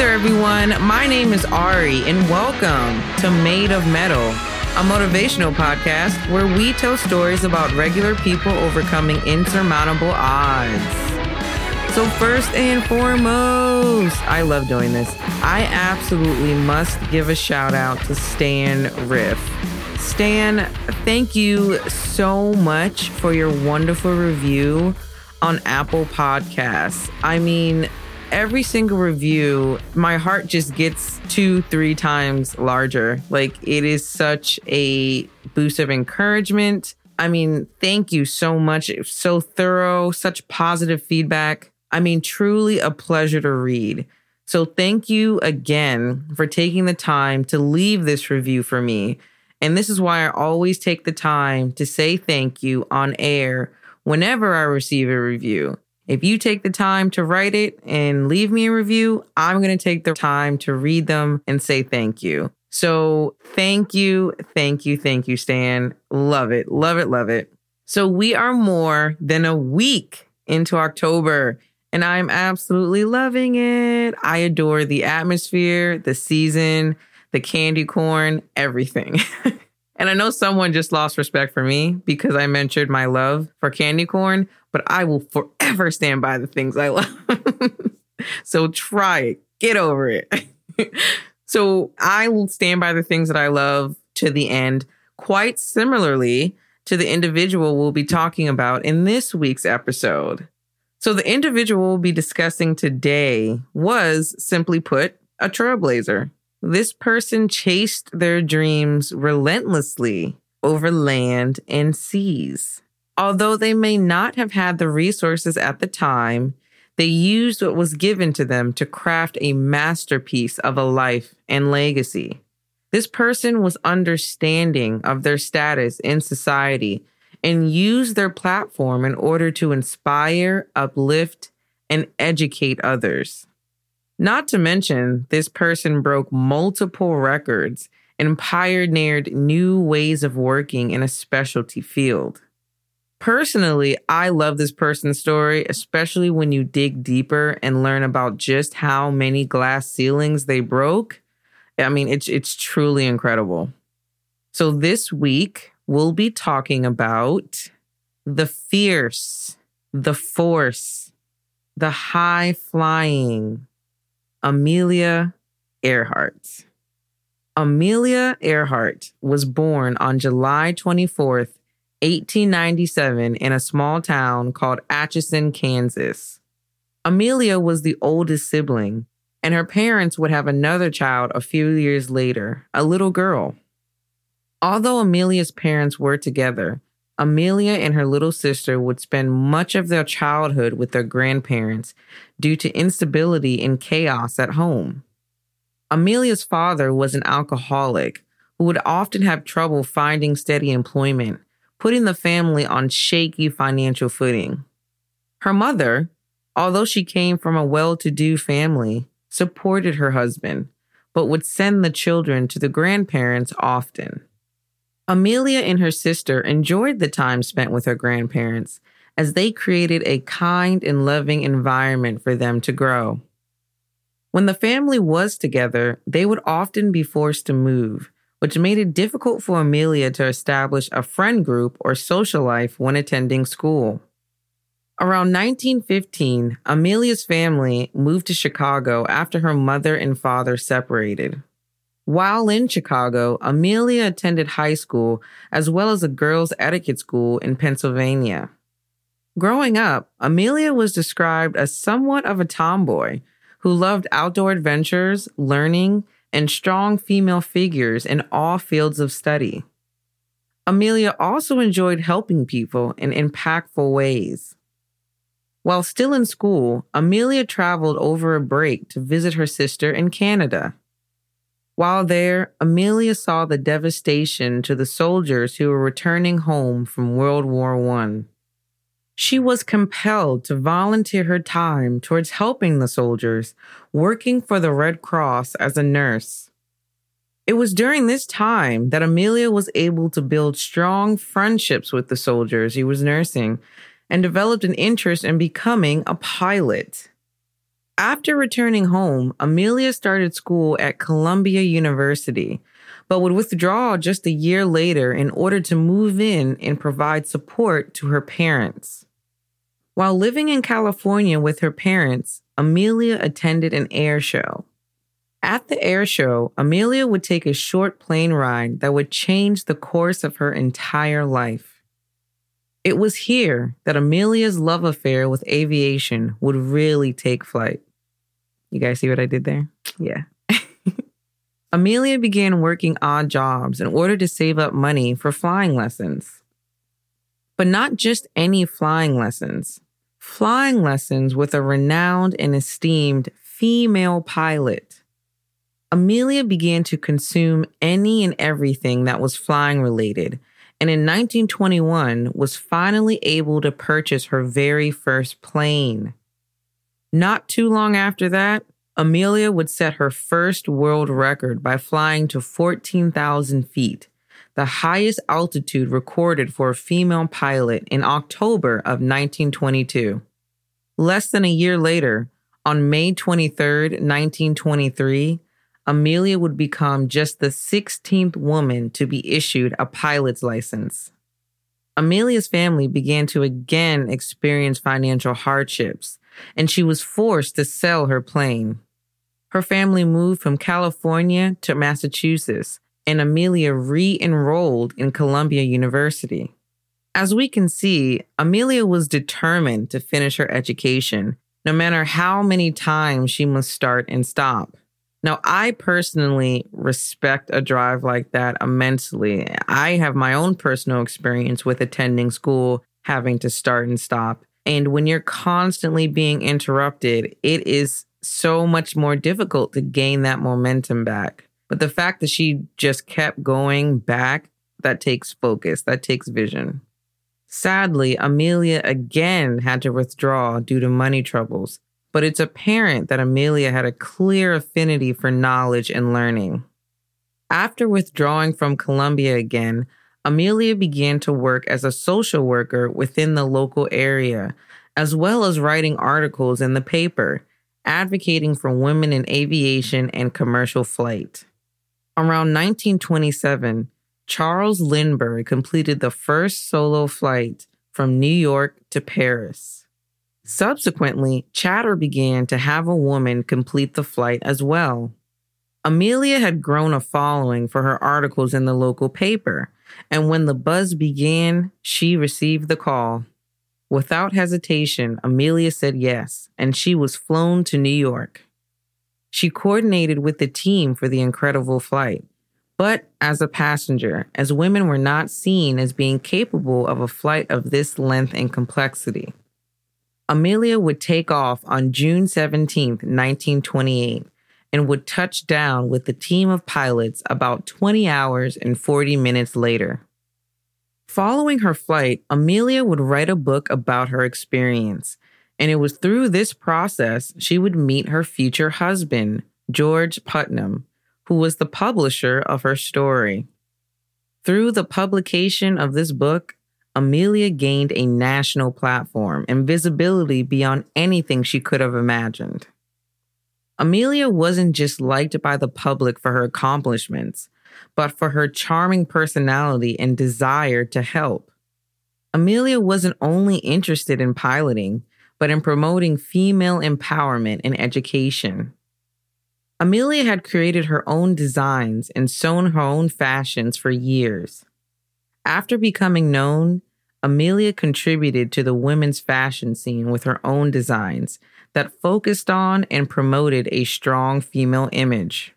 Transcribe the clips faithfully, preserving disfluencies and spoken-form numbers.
there, everyone. My name is Ari, and welcome to Made of Metal, a motivational podcast where we tell stories about regular people overcoming insurmountable odds. So first and foremost, I love doing this. I absolutely must give a shout out to Stan Riff. Stan, thank you so much for your wonderful review on Apple Podcasts. I mean, every single review, my heart just gets two, three times larger. Like, it is such a boost of encouragement. I mean, thank you so much. It's so thorough, such positive feedback. I mean, truly a pleasure to read. So thank you again for taking the time to leave this review for me. And this is why I always take the time to say thank you on air whenever I receive a review. If you take the time to write it and leave me a review, I'm going to take the time to read them and say thank you. So thank you, thank you, thank you, Stan. Love it, love it, love it. So we are more than a week into October, and I'm absolutely loving it. I adore the atmosphere, the season, the candy corn, everything. And I know someone just lost respect for me because I mentioned my love for candy corn, but I will forever stand by the things I love. So try it. Get over it. So I will stand by the things that I love to the end, quite similarly to the individual we'll be talking about in this week's episode. So the individual we'll be discussing today was, simply put, a trailblazer. This person chased their dreams relentlessly over land and seas. Although they may not have had the resources at the time, they used what was given to them to craft a masterpiece of a life and legacy. This person was understanding of their status in society and used their platform in order to inspire, uplift, and educate others. Not to mention, this person broke multiple records and pioneered new ways of working in a specialty field. Personally, I love this person's story, especially when you dig deeper and learn about just how many glass ceilings they broke. I mean, it's, it's truly incredible. So this week, we'll be talking about the fierce, the force, the high-flying Amelia Earhart. Amelia Earhart was born on July twenty-fourth, eighteen ninety-seven, in a small town called Atchison, Kansas. Amelia was the oldest sibling, and her parents would have another child a few years later, a little girl. Although Amelia's parents were together, Amelia and her little sister would spend much of their childhood with their grandparents due to instability and chaos at home. Amelia's father was an alcoholic who would often have trouble finding steady employment, putting the family on shaky financial footing. Her mother, although she came from a well-to-do family, supported her husband, but would send the children to the grandparents often. Amelia and her sister enjoyed the time spent with her grandparents as they created a kind and loving environment for them to grow. When the family was together, they would often be forced to move, which made it difficult for Amelia to establish a friend group or social life when attending school. Around nineteen fifteen, Amelia's family moved to Chicago after her mother and father separated. While in Chicago, Amelia attended high school as well as a girls' etiquette school in Pennsylvania. Growing up, Amelia was described as somewhat of a tomboy who loved outdoor adventures, learning, and strong female figures in all fields of study. Amelia also enjoyed helping people in impactful ways. While still in school, Amelia traveled over a break to visit her sister in Canada. While there, Amelia saw the devastation to the soldiers who were returning home from World War One. She was compelled to volunteer her time towards helping the soldiers, working for the Red Cross as a nurse. It was during this time that Amelia was able to build strong friendships with the soldiers she was nursing and developed an interest in becoming a pilot. After returning home, Amelia started school at Columbia University, but would withdraw just a year later in order to move in and provide support to her parents. While living in California with her parents, Amelia attended an air show. At the air show, Amelia would take a short plane ride that would change the course of her entire life. It was here that Amelia's love affair with aviation would really take flight. You guys see what I did there? Yeah. Amelia began working odd jobs in order to save up money for flying lessons. But not just any flying lessons. Flying lessons with a renowned and esteemed female pilot. Amelia began to consume any and everything that was flying related, and in nineteen twenty-one was finally able to purchase her very first plane. Not too long after that, Amelia would set her first world record by flying to fourteen thousand feet, the highest altitude recorded for a female pilot, in October of nineteen twenty-two. Less than a year later, on May twenty-third, nineteen twenty-three, Amelia would become just the sixteenth woman to be issued a pilot's license. Amelia's family began to again experience financial hardships, and she was forced to sell her plane. Her family moved from California to Massachusetts, and Amelia re-enrolled in Columbia University. As we can see, Amelia was determined to finish her education, no matter how many times she must start and stop. Now, I personally respect a drive like that immensely. I have my own personal experience with attending school, having to start and stop. And when you're constantly being interrupted, it is so much more difficult to gain that momentum back. But the fact that she just kept going back, that takes focus, that takes vision. Sadly, Amelia again had to withdraw due to money troubles. But it's apparent that Amelia had a clear affinity for knowledge and learning. After withdrawing from Columbia again, Amelia began to work as a social worker within the local area, as well as writing articles in the paper, advocating for women in aviation and commercial flight. Around nineteen twenty-seven, Charles Lindbergh completed the first solo flight from New York to Paris. Subsequently, chatter began to have a woman complete the flight as well. Amelia had grown a following for her articles in the local paper, and when the buzz began, she received the call. Without hesitation, Amelia said yes, and she was flown to New York. She coordinated with the team for the incredible flight, but as a passenger, as women were not seen as being capable of a flight of this length and complexity. Amelia would take off on June seventeenth, nineteen twenty-eight, and would touch down with the team of pilots about twenty hours and forty minutes later. Following her flight, Amelia would write a book about her experience, and it was through this process she would meet her future husband, George Putnam, who was the publisher of her story. Through the publication of this book, Amelia gained a national platform and visibility beyond anything she could have imagined. Amelia wasn't just liked by the public for her accomplishments, but for her charming personality and desire to help. Amelia wasn't only interested in piloting, but in promoting female empowerment and education. Amelia had created her own designs and sewn her own fashions for years. After becoming known, Amelia contributed to the women's fashion scene with her own designs that focused on and promoted a strong female image.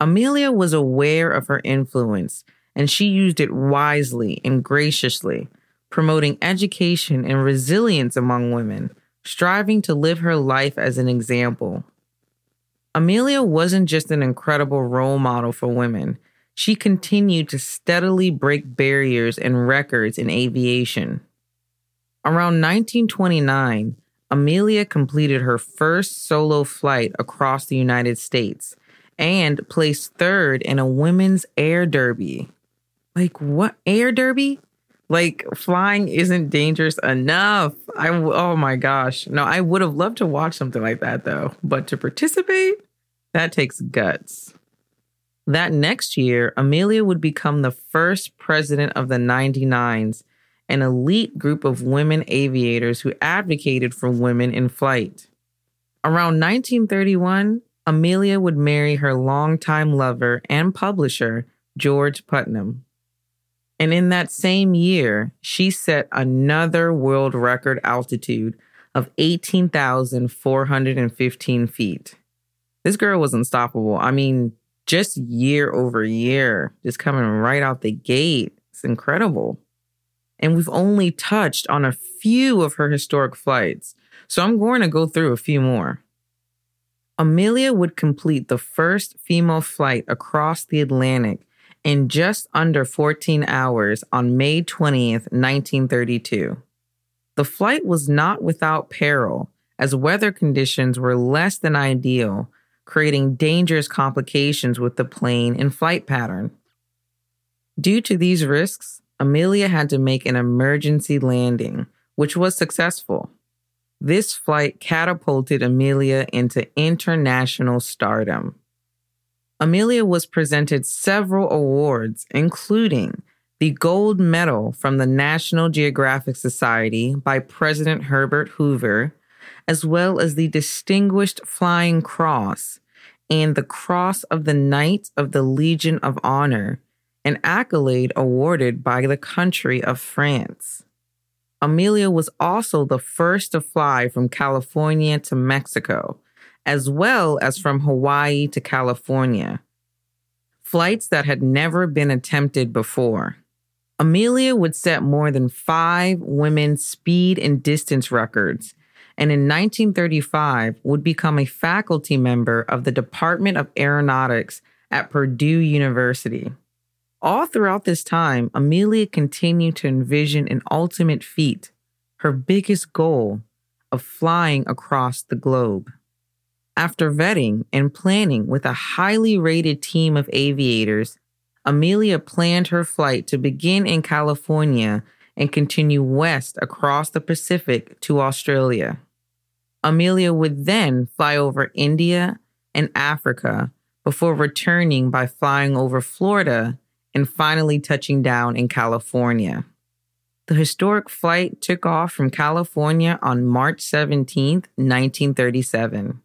Amelia was aware of her influence, and she used it wisely and graciously, promoting education and resilience among women, striving to live her life as an example. Amelia wasn't just an incredible role model for women. She continued to steadily break barriers and records in aviation. Around nineteen twenty-nine, Amelia completed her first solo flight across the United States and placed third in a women's air derby. Like, what? Air derby? Like, flying isn't dangerous enough. I, oh my gosh. No, I would have loved to watch something like that though. But to participate, that takes guts. That next year, Amelia would become the first president of the ninety-nines, an elite group of women aviators who advocated for women in flight. Around nineteen thirty-one, Amelia would marry her longtime lover and publisher, George Putnam. And in that same year, she set another world record altitude of eighteen thousand four hundred fifteen feet. This girl was unstoppable. I mean, just year over year, just coming right out the gate. It's incredible. And we've only touched on a few of her historic flights, so I'm going to go through a few more. Amelia would complete the first female flight across the Atlantic in just under fourteen hours on May twentieth, nineteen thirty-two. The flight was not without peril, as weather conditions were less than ideal, creating dangerous complications with the plane and flight pattern. Due to these risks, Amelia had to make an emergency landing, which was successful. This flight catapulted Amelia into international stardom. Amelia was presented several awards, including the Gold Medal from the National Geographic Society by President Herbert Hoover, as well as the Distinguished Flying Cross and the Cross of the Knights of the Legion of Honor, an accolade awarded by the country of France. Amelia was also the first to fly from California to Mexico, as well as from Hawaii to California, flights that had never been attempted before. Amelia would set more than five women's speed and distance records, and in nineteen thirty-five would become a faculty member of the Department of Aeronautics at Purdue University. All throughout this time, Amelia continued to envision an ultimate feat, her biggest goal of flying across the globe. After vetting and planning with a highly rated team of aviators, Amelia planned her flight to begin in California and continue west across the Pacific to Australia. Amelia would then fly over India and Africa before returning by flying over Florida and finally touching down in California. The historic flight took off from California on March seventeenth, nineteen thirty-seven.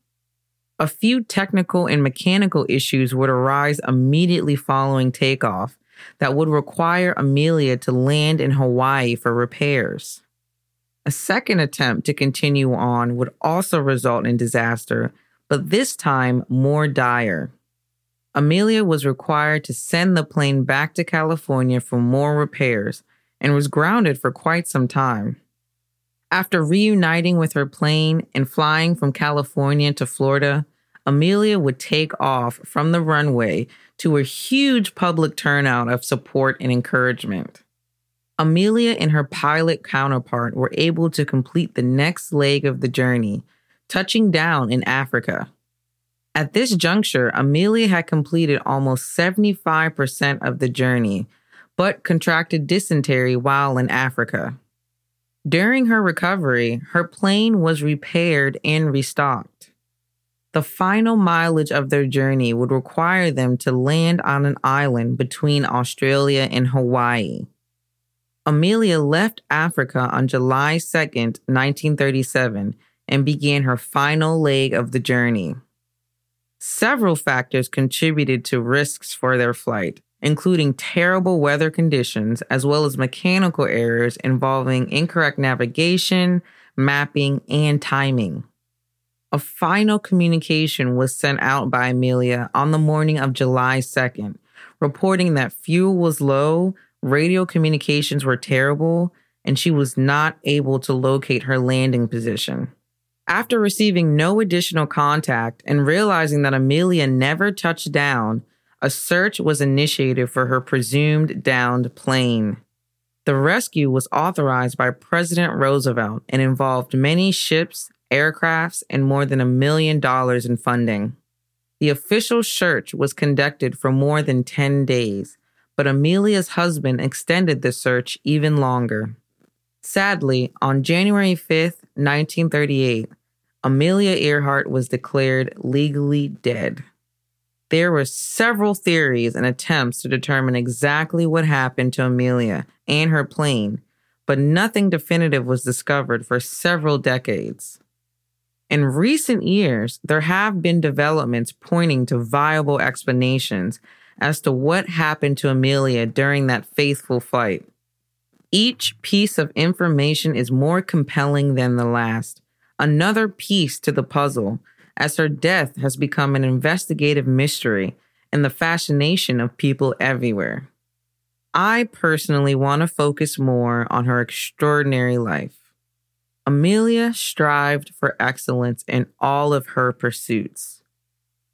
A few technical and mechanical issues would arise immediately following takeoff that would require Amelia to land in Hawaii for repairs. A second attempt to continue on would also result in disaster, but this time more dire. Amelia was required to send the plane back to California for more repairs and was grounded for quite some time. After reuniting with her plane and flying from California to Florida, Amelia would take off from the runway to a huge public turnout of support and encouragement. Amelia and her pilot counterpart were able to complete the next leg of the journey, touching down in Africa. At this juncture, Amelia had completed almost seventy-five percent of the journey, but contracted dysentery while in Africa. During her recovery, her plane was repaired and restocked. The final mileage of their journey would require them to land on an island between Australia and Hawaii. Amelia left Africa on July second, nineteen thirty-seven, and began her final leg of the journey. Several factors contributed to risks for their flight, including terrible weather conditions, as well as mechanical errors involving incorrect navigation, mapping, and timing. A final communication was sent out by Amelia on the morning of July second, reporting that fuel was low, radio communications were terrible, and she was not able to locate her landing position. After receiving no additional contact and realizing that Amelia never touched down, a search was initiated for her presumed downed plane. The rescue was authorized by President Roosevelt and involved many ships, aircrafts, and more than a million dollars in funding. The official search was conducted for more than ten days, but Amelia's husband extended the search even longer. Sadly, on January fifth, nineteen thirty-eight, Amelia Earhart was declared legally dead. There were several theories and attempts to determine exactly what happened to Amelia and her plane, but nothing definitive was discovered for several decades. In recent years, there have been developments pointing to viable explanations as to what happened to Amelia during that fateful flight. Each piece of information is more compelling than the last, another piece to the puzzle, as her death has become an investigative mystery and the fascination of people everywhere. I personally want to focus more on her extraordinary life. Amelia strived for excellence in all of her pursuits,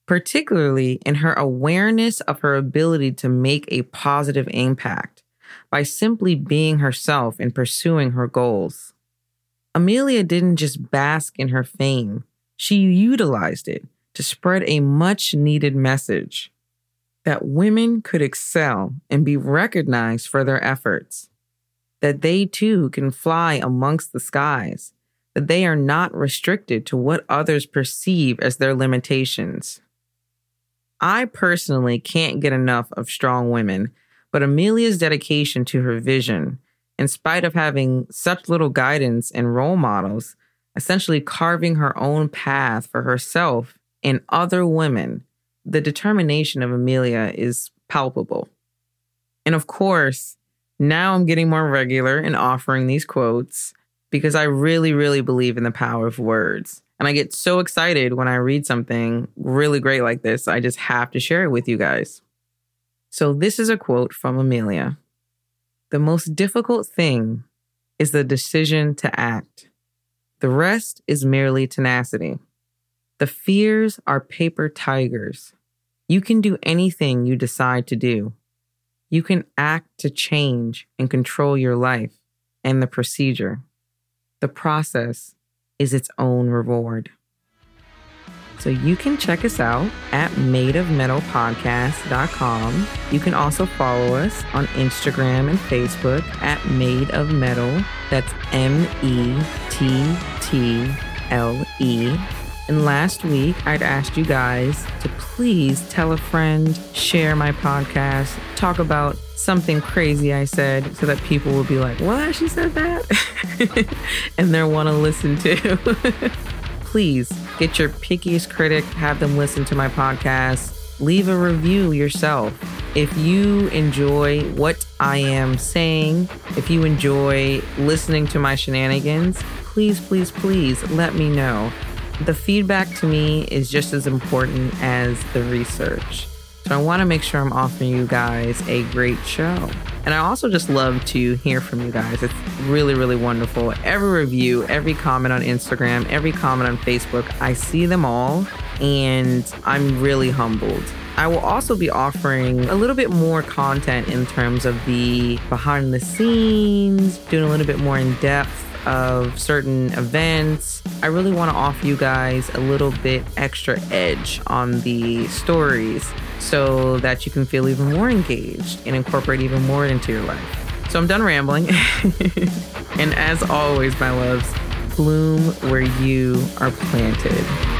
particularly in her awareness of her ability to make a positive impact by simply being herself and pursuing her goals. Amelia didn't just bask in her fame. She utilized it to spread a much-needed message that women could excel and be recognized for their efforts, that they too can fly amongst the skies, that they are not restricted to what others perceive as their limitations. I personally can't get enough of strong women, but Amelia's dedication to her vision, in spite of having such little guidance and role models, essentially carving her own path for herself and other women, the determination of Amelia is palpable. And of course, now I'm getting more regular in offering these quotes because I really, really believe in the power of words. And I get so excited when I read something really great like this, I just have to share it with you guys. So this is a quote from Amelia. "The most difficult thing is the decision to act. The rest is merely tenacity. The fears are paper tigers. You can do anything you decide to do. You can act to change and control your life and the procedure. The process is its own reward." So you can check us out at made of metal podcast dot com. You can also follow us on Instagram and Facebook at Made of Metal. That's M E T T L E. And last week, I'd asked you guys to please tell a friend, share my podcast, talk about something crazy I said so that people will be like, "What? She said that?" and they'll want to listen to. Please get your pickiest critic, have them listen to my podcast, leave a review yourself. If you enjoy what I am saying, if you enjoy listening to my shenanigans, please, please, please let me know. The feedback to me is just as important as the research. So I want to make sure I'm offering you guys a great show. And I also just love to hear from you guys. It's really, really wonderful. Every review, every comment on Instagram, every comment on Facebook, I see them all and I'm really humbled. I will also be offering a little bit more content in terms of the behind the scenes, doing a little bit more in depth of certain events. I really want to offer you guys a little bit extra edge on the stories so that you can feel even more engaged and incorporate even more into your life. So I'm done rambling. And as always, my loves, bloom where you are planted.